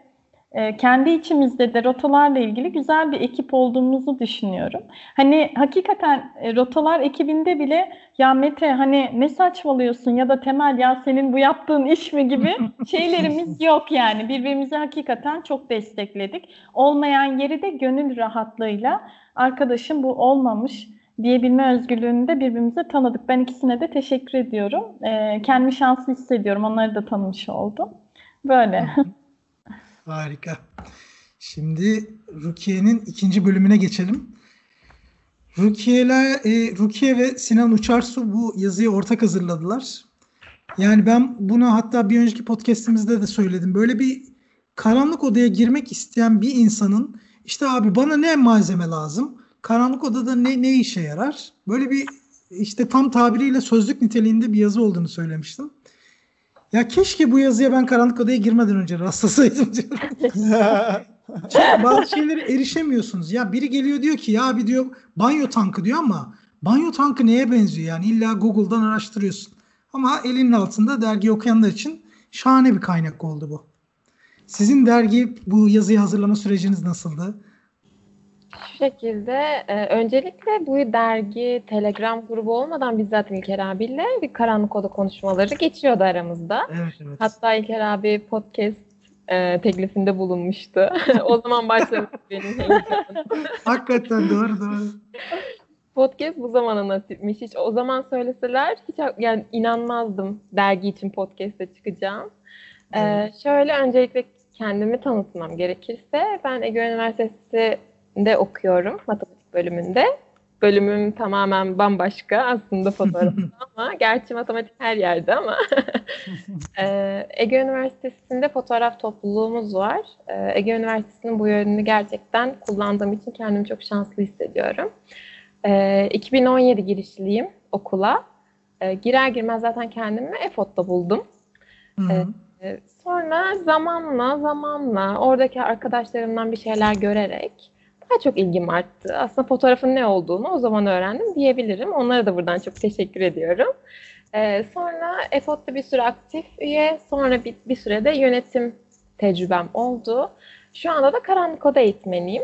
e, kendi içimizde de rotalarla ilgili güzel bir ekip olduğumuzu düşünüyorum. Hani hakikaten e, rotalar ekibinde bile ya Mete hani ne saçmalıyorsun ya da Temel ya senin bu yaptığın iş mi gibi şeylerimiz yok yani. Birbirimizi hakikaten çok destekledik. Olmayan yeri de gönül rahatlığıyla arkadaşım bu olmamış diyebilme özgürlüğünü de birbirimize tanıdık. Ben ikisine de teşekkür ediyorum. Ee, kendimi şanslı hissediyorum. Onları da tanımış oldum. Böyle. Harika. Şimdi Rukiye'nin ikinci bölümüne geçelim. Rukiye'ler, e, Rukiye ve Sinan Uçarsu bu yazıyı ortak hazırladılar. Yani ben bunu hatta bir önceki podcastimizde de söyledim. Böyle bir karanlık odaya girmek isteyen bir insanın işte abi bana ne malzeme lazım? Karanlık odada ne, ne işe yarar? Böyle bir işte tam tabiriyle sözlük niteliğinde bir yazı olduğunu söylemiştim. Ya keşke bu yazıya ben karanlık odaya girmeden önce rastlasaydım diyorum. Çünkü bazı şeylere erişemiyorsunuz. Ya biri geliyor diyor ki ya abi diyor banyo tankı diyor ama banyo tankı neye benziyor? Yani illa Google'dan araştırıyorsun. Ama elinin altında dergi okuyanlar için şahane bir kaynak oldu bu. Sizin dergi bu yazıyı hazırlama süreciniz nasıldı? Şu şekilde e, öncelikle bu dergi Telegram grubu olmadan biz zaten İlker abiyle bir karanlık oda konuşmaları geçiyordu aramızda. Evet, evet. Hatta İlker abi podcast e, teklifinde bulunmuştu. O zaman başlamış benim. Hakikaten doğru doğru. Podcast bu zamana nasipmiş. Hiç o zaman söyleseler hiç yani inanmazdım dergi için podcast'e çıkacağım. E, evet. Şöyle öncelikle kendimi tanıtmam gerekirse ben Ege Üniversitesi de okuyorum matematik bölümünde. Bölümüm tamamen bambaşka aslında fotoğrafta ama gerçi matematik her yerde ama ee, Ege Üniversitesi'nde fotoğraf topluluğumuz var. Ee, Ege Üniversitesi'nin bu yönünü gerçekten kullandığım için kendimi çok şanslı hissediyorum. Ee, iki bin on yedi girişliyim okula. Ee, girer girmez zaten kendimi EFOT'ta buldum. Ee, sonra zamanla zamanla oradaki arkadaşlarımdan bir şeyler görerek daha çok ilgim arttı. Aslında fotoğrafın ne olduğunu o zaman öğrendim diyebilirim. Onlara da buradan çok teşekkür ediyorum. Ee, sonra EFOT'ta bir sürü aktif üye, sonra bir, bir sürede yönetim tecrübem oldu. Şu anda da Karanlık Oda eğitmeniyim.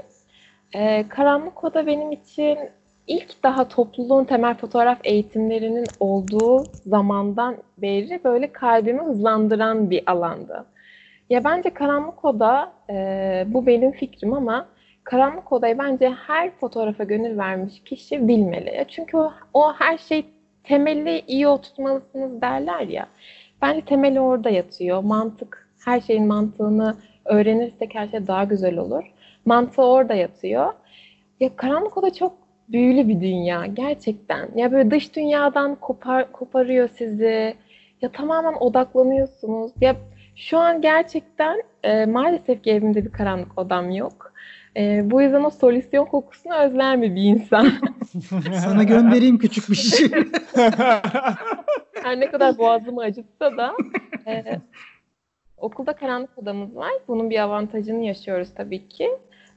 Ee, Karanlık Oda benim için ilk daha topluluğun temel fotoğraf eğitimlerinin olduğu zamandan beri böyle kalbimi hızlandıran bir alandı. Ya bence Karanlık Oda, e, bu benim fikrim ama karanlık odayı bence her fotoğrafa gönül vermiş kişi bilmeli. Çünkü o, o her şey temeli iyi oturtmalısınız derler ya. Bence temeli orada yatıyor. Mantık, her şeyin mantığını öğrenirsek her şey daha güzel olur. Mantığı orada yatıyor. Ya karanlık oda çok büyülü bir dünya gerçekten. Ya böyle dış dünyadan kopar, koparıyor sizi. ya tamamen odaklanıyorsunuz. Ya şu an gerçekten e, maalesef ki evimde bir karanlık odam yok. E, bu yüzden o solüsyon kokusunu özler mi bir insan? Sana göndereyim küçük bir şey. Her ne kadar boğazımı acıtsa da e, okulda karanlık odamız var. Bunun bir avantajını yaşıyoruz tabii ki.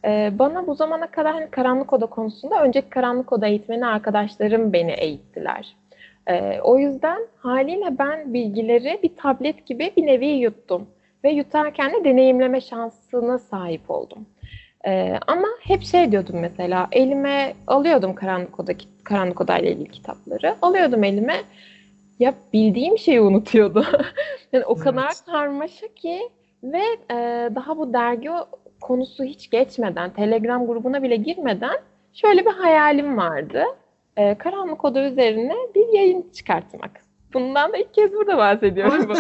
Ee, bana bu zamana kadar hani karanlık oda konusunda önceki karanlık oda eğitmeni arkadaşlarım beni eğittiler. Ee, o yüzden haliyle ben bilgileri bir tablet gibi bir nevi yuttum. Ve yutarken de deneyimleme şansına sahip oldum. Ee, ama hep şey diyordum mesela, elime alıyordum karanlık oda, karanlık odayla ilgili kitapları. Alıyordum elime, ya bildiğim şeyi unutuyordu. Yani o kadar evet. Karmaşa ki ve e, daha bu dergi konusu hiç geçmeden, Telegram grubuna bile girmeden şöyle bir hayalim vardı. Ee, karanlık oda üzerine bir yayın çıkartmak. Bundan da ilk kez burada bahsediyorum.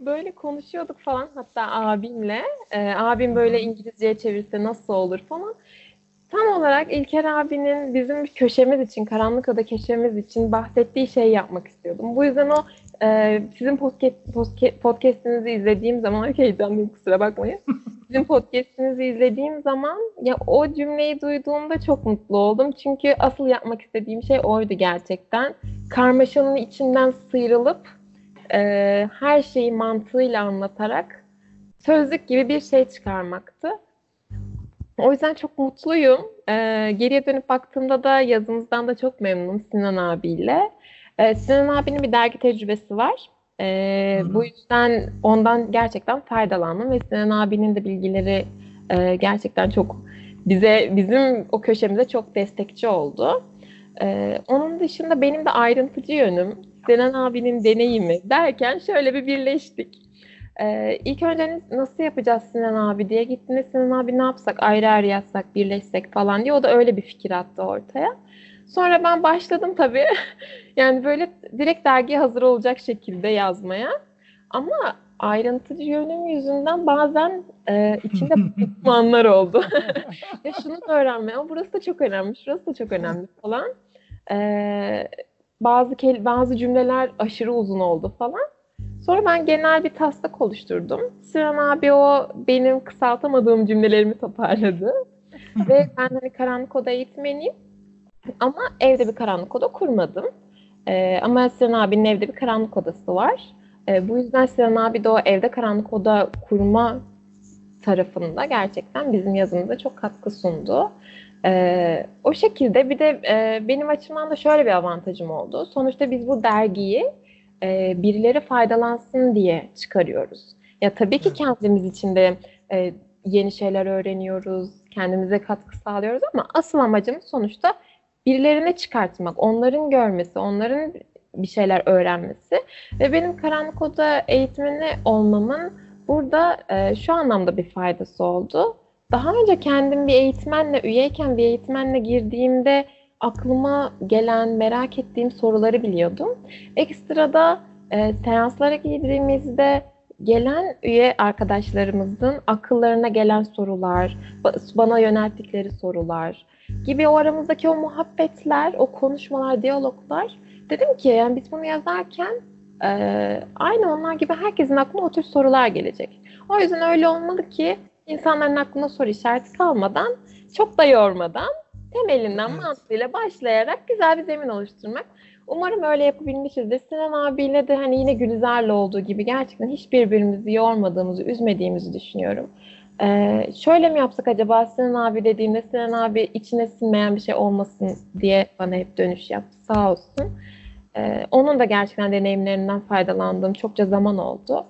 Böyle konuşuyorduk falan hatta abimle. Ee, abim böyle İngilizceye çevirse nasıl olur falan. Tam olarak İlker abinin bizim köşemiz için, karanlık oda köşemiz için bahsettiği şeyi yapmak istiyordum. Bu yüzden o Ee, sizin podcast, podcast, podcast'inizi izlediğim zaman, okay, heyecanlıyım kusura bakmayın. Sizin podcast'inizi izlediğim zaman ya o cümleyi duyduğumda çok mutlu oldum. Çünkü asıl yapmak istediğim şey oydu gerçekten. Karmaşanın içinden sıyrılıp e, her şeyi mantığıyla anlatarak sözlük gibi bir şey çıkarmaktı. O yüzden çok mutluyum. E, geriye dönüp baktığımda da yazımızdan da çok memnunum Sinan abiyle. Ee, Sinan abinin bir dergi tecrübesi var. Ee, bu yüzden ondan gerçekten faydalandım ve Sinan abinin de bilgileri e, gerçekten çok bize, bizim o köşemize çok destekçi oldu. Ee, onun dışında benim de ayrıntıcı yönüm, Sinan abinin deneyimi derken şöyle bir birleştik. Ee, ilk önce nasıl yapacağız Sinan abi diye gittiğinde Sinan abi ne yapsak, ayrı ayrı yazsak, birleşsek falan diye o da öyle bir fikir attı ortaya. Sonra ben başladım tabii. Yani böyle direkt dergiye hazır olacak şekilde yazmaya. Ama ayrıntıcı yönüm yüzünden bazen e, içinde pişmanlar oldu. Ya şunu da öğrenme, ama burası da çok önemli, şurası da çok önemli falan. E, bazı kel- bazı cümleler aşırı uzun oldu falan. Sonra ben genel bir taslak oluşturdum. Sinan abi o benim kısaltamadığım cümlelerimi toparladı. Ve ben hani karanlık oda eğitmeniyim. Ama evde bir karanlık oda kurmadım. Ee, ama Sinan abinin evde bir karanlık odası var. Ee, bu yüzden Sinan abi de o evde karanlık oda kurma tarafında gerçekten bizim yazımıza çok katkı sundu. Ee, o şekilde bir de e, benim açımdan da şöyle bir avantajım oldu. Sonuçta biz bu dergiyi e, birileri faydalansın diye çıkarıyoruz. Ya tabii ki kendimiz için de e, yeni şeyler öğreniyoruz, kendimize katkı sağlıyoruz ama asıl amacımız sonuçta birilerine çıkartmak, onların görmesi, onların bir şeyler öğrenmesi ve benim karanlık oda eğitmeni olmamın burada e, şu anlamda bir faydası oldu. Daha önce kendim bir eğitmenle, üyeyken bir eğitmenle girdiğimde aklıma gelen, merak ettiğim soruları biliyordum. Ekstra da e, seanslara girdiğimizde gelen üye arkadaşlarımızın akıllarına gelen sorular, bana yönelttikleri sorular gibi o aramızdaki o muhabbetler, o konuşmalar, diyaloglar. Dedim ki yani biz bunu yazarken e, aynı onlar gibi herkesin aklına o tür sorular gelecek. O yüzden öyle olmalı ki insanların aklına soru işareti kalmadan, çok da yormadan, temelinden mantığıyla başlayarak güzel bir zemin oluşturmak. Umarım öyle yapabilmişiz de Sinan abiyle de hani yine Gülizar'la olduğu gibi gerçekten hiçbirbirimizi yormadığımızı, üzmediğimizi düşünüyorum. Ee, şöyle mi yapsak acaba Sinan abi dediğimde Sinan abi içine sinmeyen bir şey olmasın diye bana hep dönüş yaptı sağ olsun. Ee, onun da gerçekten deneyimlerinden faydalandığım çokça zaman oldu.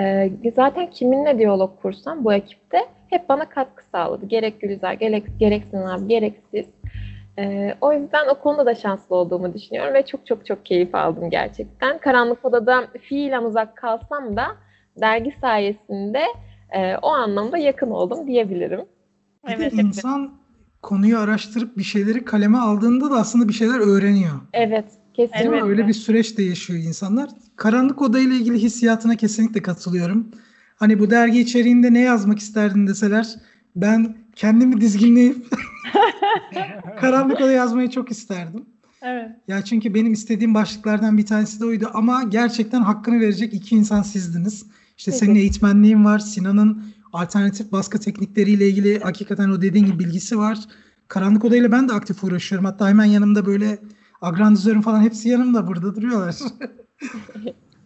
Ee, zaten kiminle diyalog kursam bu ekipte hep bana katkı sağladı. Gerek Gülizar, gerek, gerek Sinan abi, gerek siz. Ee, o yüzden o konuda da şanslı olduğumu düşünüyorum ve çok çok çok keyif aldım gerçekten. Karanlık odada fiilen uzak kalsam da dergi sayesinde e, o anlamda yakın oldum diyebilirim. Evet, insan evet. Konuyu araştırıp bir şeyleri kaleme aldığında da aslında bir şeyler öğreniyor. Evet, kesinlikle. Evet. Öyle bir süreç de yaşıyor insanlar. Karanlık odayla ilgili hissiyatına kesinlikle katılıyorum. Hani bu dergi içeriğinde ne yazmak isterdin deseler ben kendimi dizginleyip karanlık oda yazmayı çok isterdim. Evet. Ya çünkü benim istediğim başlıklardan bir tanesi de oydu ama gerçekten hakkını verecek iki insan sizdiniz. İşte senin eğitmenliğin var, Sinan'ın alternatif baskı teknikleriyle ilgili hakikaten o dediğin gibi bilgisi var. Karanlık odayla ben de aktif uğraşıyorum. Hatta hemen yanımda böyle agrandizörüm falan hepsi yanımda burada duruyorlar.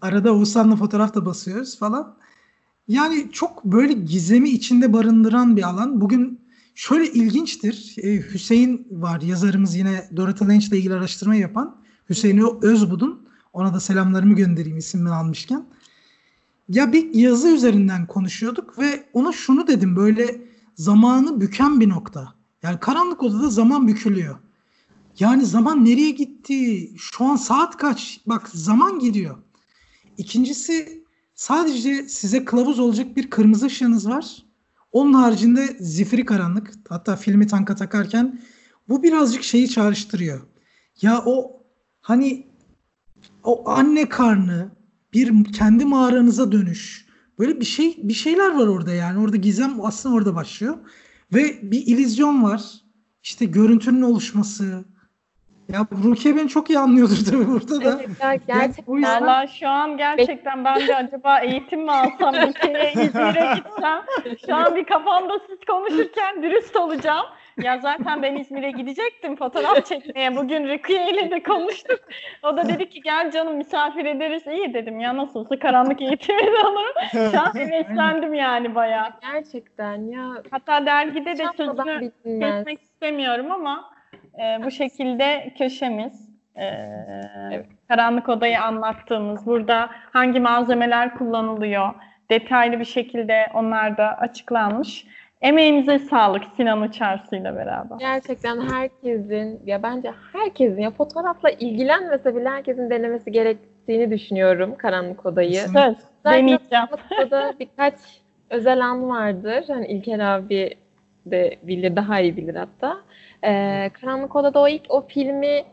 Arada Oğuzhan'la fotoğraf da basıyoruz falan. Yani çok böyle gizemi içinde barındıran bir alan. Bugün şöyle ilginçtir. Ee, Hüseyin var yazarımız, yine Dorothea Lange ile ilgili araştırma yapan. Hüseyin Özbudun. Ona da selamlarımı göndereyim isimini almışken. Ya bir yazı üzerinden konuşuyorduk ve ona şunu dedim, böyle zamanı büken bir nokta. Yani karanlık odada zaman bükülüyor. Yani zaman nereye gitti? Şu an saat kaç? Bak zaman gidiyor. İkincisi, sadece size kılavuz olacak bir kırmızı ışığınız var. Onun haricinde zifiri karanlık. Hatta filmi tanka takarken bu birazcık şeyi çağrıştırıyor. Ya o hani o anne karnı, bir kendi mağaranıza dönüş. Böyle bir şey, bir şeyler var orada yani. Orada gizem aslında orada başlıyor. Ve bir illüzyon var. İşte görüntünün oluşması. Ya Rukiye beni çok iyi anlıyordur tabii burada da. Gerçekten, gerçekten. Yüzden... Valla şu an gerçekten ben de acaba eğitim mi alsam, ülkeye İzmir'e gitsem. Şu an bir kafamda siz konuşurken dürüst olacağım. Ya zaten ben İzmir'e gidecektim fotoğraf çekmeye. Bugün Rukiye ile de konuştuk. O da dedi ki gel canım misafir ederiz. İyi dedim ya, nasıl olsa karanlık eğitimini alırım. Şu an heveslendim yani bayağı. Gerçekten ya. Hatta dergide de sözünü kesmek istemiyorum ama e, bu şekilde köşemiz. E, evet. Karanlık odayı anlattığımız, burada hangi malzemeler kullanılıyor detaylı bir şekilde onlar da açıklanmış. Emeğinize sağlık Sinan Uçarsu'yla beraber. Gerçekten herkesin, ya bence herkesin, ya fotoğrafla ilgilenmese bile herkesin denemesi gerektiğini düşünüyorum karanlık odayı. Söz, deneyeceğim. Karanlık odada birkaç özel an vardır. Hani İlker abi de bilir, daha iyi bilir hatta. Ee, karanlık odada o ilk o filmi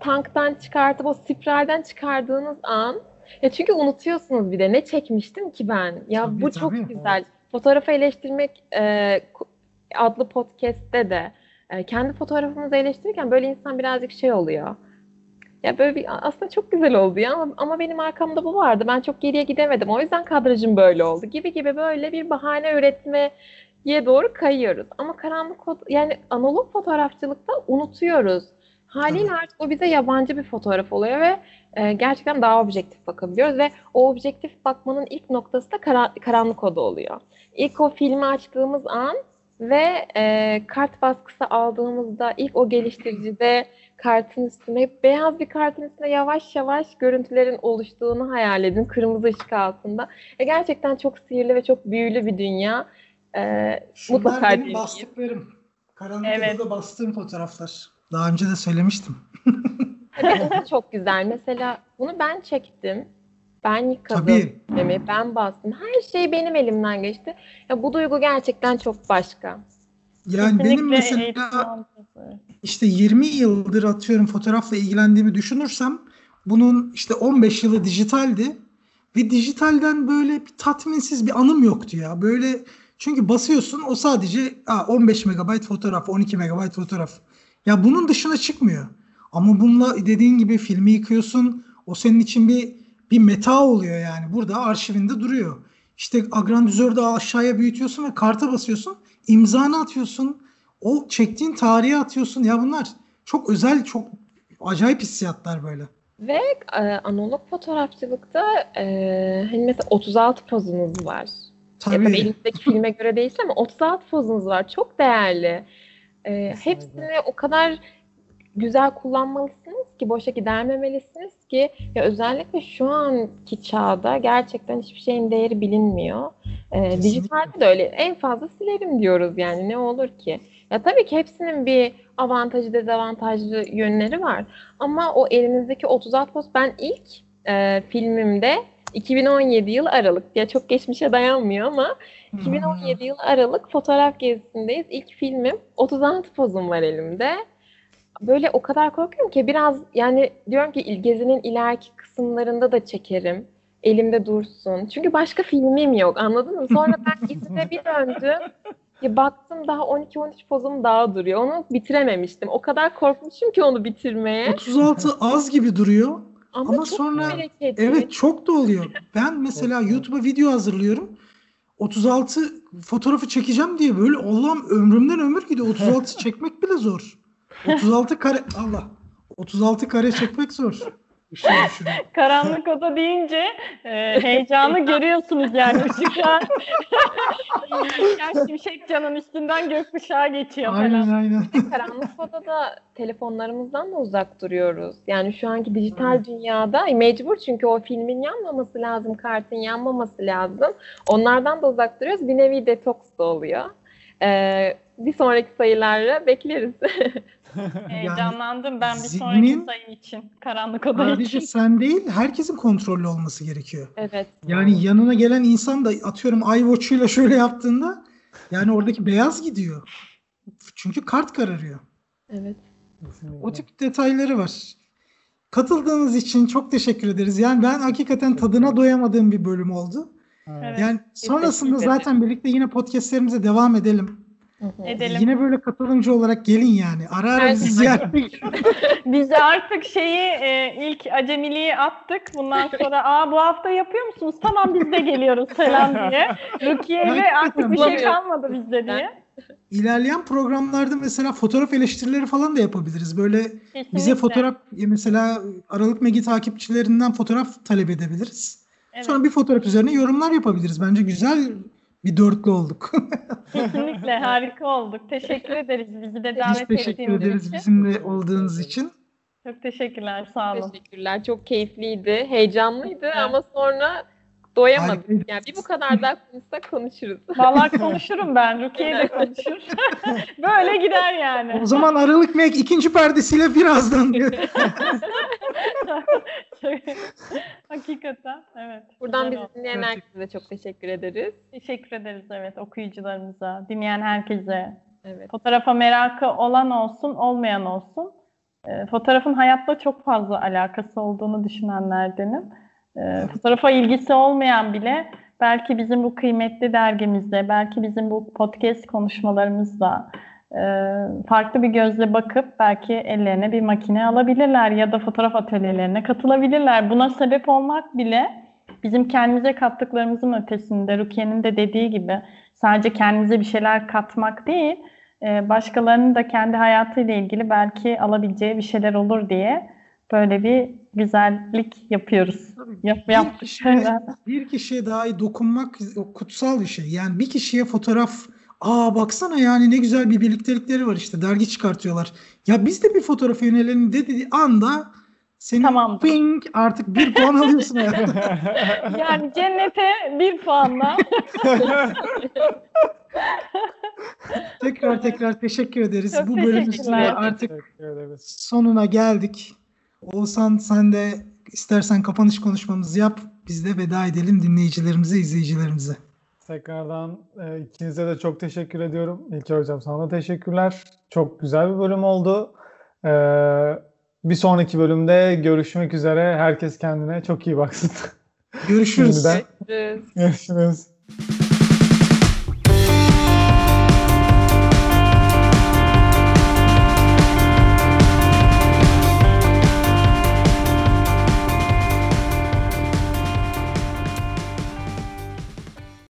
tanktan çıkartıp o spiralden çıkardığınız an. Ya çünkü unutuyorsunuz bir de ne çekmiştim ki ben. Ya tabii, bu tabii, çok güzel. Evet. Fotoğrafı eleştirmek e, adlı podcast'te de e, kendi fotoğrafımızı eleştirirken böyle insan birazcık şey oluyor. Ya böyle bir, aslında çok güzel oldu ya ama, ama benim arkamda bu vardı. Ben çok geriye gidemedim. O yüzden kadrajım böyle oldu. Gibi gibi böyle bir bahane üretmeye doğru kayıyoruz. Ama karanlık, yani analog fotoğrafçılıkta unutuyoruz. Haliyle artık o bize yabancı bir fotoğraf oluyor ve e, gerçekten daha objektif bakabiliyoruz ve o objektif bakmanın ilk noktası da kara, karanlık oda oluyor. İlk o filmi açtığımız an ve e, kart baskısı aldığımızda ilk o geliştiricide kartın üstüne, beyaz bir kartın üstüne yavaş yavaş görüntülerin oluştuğunu hayal edin kırmızı ışık altında. E, gerçekten çok sihirli ve çok büyülü bir dünya. E, Şunlar benim diyeyim. Bastıklarım. Karanlık evet. Odada bastığım fotoğraflar. Daha önce de söylemiştim. Çok güzel. Mesela bunu ben çektim. Ben yıkadım. Tabii. Ben bastım. Her şey benim elimden geçti. Ya bu duygu gerçekten çok başka. Yani kesinlikle benim mesela işte yirmi yıldır atıyorum fotoğrafla ilgilendiğimi düşünürsem bunun işte on beş yılı dijitaldi ve dijitalden böyle bir tatminsiz bir anım yoktu ya. Böyle çünkü basıyorsun o sadece aa, on beş megabayt fotoğraf, on iki megabayt fotoğraf. Ya bunun dışına çıkmıyor. Ama bununla dediğin gibi filmi yıkıyorsun. O senin için bir bir meta oluyor yani. Burada arşivinde duruyor. İşte agrandizörde aşağıya büyütüyorsun ve karta basıyorsun. İmzanı atıyorsun. O çektiğin tarihe atıyorsun. Ya bunlar çok özel, çok acayip hissiyatlar böyle. Ve e, analog fotoğrafçılıkta e, hani mesela otuz altı pozumuz var. Tabii. Ya, tabii elinizdeki filme göre değil ama otuz altı pozumuz var. Çok değerli. E, hepsini o kadar güzel kullanmalısınız ki, boşa gidermemelisiniz ki, ya özellikle şu anki çağda gerçekten hiçbir şeyin değeri bilinmiyor. E, dijitalde de öyle, en fazla silerim diyoruz yani, ne olur ki. Ya tabii ki hepsinin bir avantajı, dezavantajlı yönleri var ama o elinizdeki otuz altı poz, ben ilk e, filmimde iki bin on yedi yılı Aralık, ya çok geçmişe dayanmıyor ama iki bin on yedi yılı Aralık fotoğraf gezisindeyiz. İlk filmim, otuz altı pozum var elimde. Böyle o kadar korkuyorum ki biraz, yani diyorum ki gezinin ileriki kısımlarında da çekerim. Elimde dursun. Çünkü başka filmim yok, anladın mı? Sonra ben İzmir'e bir döndüm. Ya baktım daha on iki on üç pozum daha duruyor. Onu bitirememiştim. O kadar korkmuşum ki onu bitirmeye. otuz altı az gibi duruyor. Ama, Ama sonra bereketli. Evet, çok da oluyor. Ben mesela YouTube'a video hazırlıyorum. otuz altı fotoğrafı çekeceğim diye böyle Allah'ım ömrümden ömür gidiyor. otuz altı çekmek bile zor. otuz altı kare Allah. otuz altı kare çekmek zor. Şey karanlık oda deyince e, heyecanı görüyorsunuz yani ışıklar. Şimşek canın üstünden gökkuşağı geçiyor falan. Aynen aynen. Karanlık odada telefonlarımızdan da uzak duruyoruz. Yani şu anki dijital evet. dünyada mecbur, çünkü o filmin yanmaması lazım, kartın yanmaması lazım. Onlardan da uzak duruyoruz. Bir nevi detoks da oluyor. Ee, bir sonraki sayılarla bekleriz. Heyecanlandım yani ben bir sonraki sayı için. Karanlık oda için. Sadece sen değil, herkesin kontrollü olması gerekiyor. Evet. Yani yanına gelen insan da atıyorum iWatch'uyla şöyle yaptığında yani oradaki beyaz gidiyor. Çünkü kart kararıyor. Evet. O tip detayları var. Katıldığınız için çok teşekkür ederiz. Yani ben hakikaten tadına doyamadığım bir bölüm oldu. Evet. Yani sonrasında zaten birlikte yine podcastlerimize devam edelim. Edelim. Yine böyle katılımcı olarak gelin yani. Ara ara bizi ziyaret edin. Biz artık şeyi e, ilk acemiliği attık. Bundan sonra aa bu hafta yapıyor musunuz? Tamam biz de geliyoruz selam diye. Rukiye'yle artık bir şey kalmadı bizde diye. İlerleyen programlarda mesela fotoğraf eleştirileri falan da yapabiliriz. Böyle kesinlikle. Bize fotoğraf mesela Aralık Megi takipçilerinden fotoğraf talep edebiliriz. Evet. Sonra bir fotoğraf üzerine yorumlar yapabiliriz. Bence güzel bir dörtlü olduk. Kesinlikle harika olduk. Teşekkür ederiz bizi de davet ettiğiniz için. Biz teşekkür ederiz bizimle olduğunuz için. Çok teşekkürler, sağ olun. Teşekkürler, çok keyifliydi, heyecanlıydı evet. Ama sonra doyamadık. Yani bir bu kadar daha konuşsak konuşuruz. Vallahi konuşurum ben, Rukiye de konuşur. Böyle gider yani. O zaman Aralık Mek ikinci perdesiyle birazdan diyor. Hakikaten evet. Buradan bizi dinleyen herkese çok teşekkür ederiz. Teşekkür ederiz evet, okuyucularımıza, dinleyen herkese. Evet. Fotoğrafa merakı olan olsun, olmayan olsun. E, fotoğrafın hayatla çok fazla alakası olduğunu düşünenlerdenim. E, fotoğrafa ilgisi olmayan bile belki bizim bu kıymetli dergimizde, belki bizim bu podcast konuşmalarımızda farklı bir gözle bakıp belki ellerine bir makine alabilirler ya da fotoğraf atölyelerine katılabilirler. Buna sebep olmak bile bizim kendimize kattıklarımızın ötesinde, Rukiye'nin de dediği gibi sadece kendimize bir şeyler katmak değil, başkalarının da kendi hayatıyla ilgili belki alabileceği bir şeyler olur diye böyle bir güzellik yapıyoruz. Yap, bir, kişiye, bir kişiye dahi dokunmak kutsal bir şey. Yani bir kişiye fotoğraf aa baksana yani ne güzel bir birliktelikleri var işte, dergi çıkartıyorlar. Ya biz de bir fotoğraf yönelelim dediği anda senin tamam. Ping artık bir puan alıyorsun hayatında. Yani cennete bir puanla. Tekrar tekrar teşekkür ederiz. Çok bu bölümümüzün artık sonuna geldik. Oğuzhan sen de istersen kapanış konuşmamızı yap. Biz de veda edelim dinleyicilerimize, izleyicilerimize. Tekrardan e, ikinize de çok teşekkür ediyorum. İlker Hocam sana da teşekkürler. Çok güzel bir bölüm oldu. E, bir sonraki bölümde görüşmek üzere. Herkes kendine çok iyi baksın. Görüşürüz. Görüşürüz. Görüşürüz.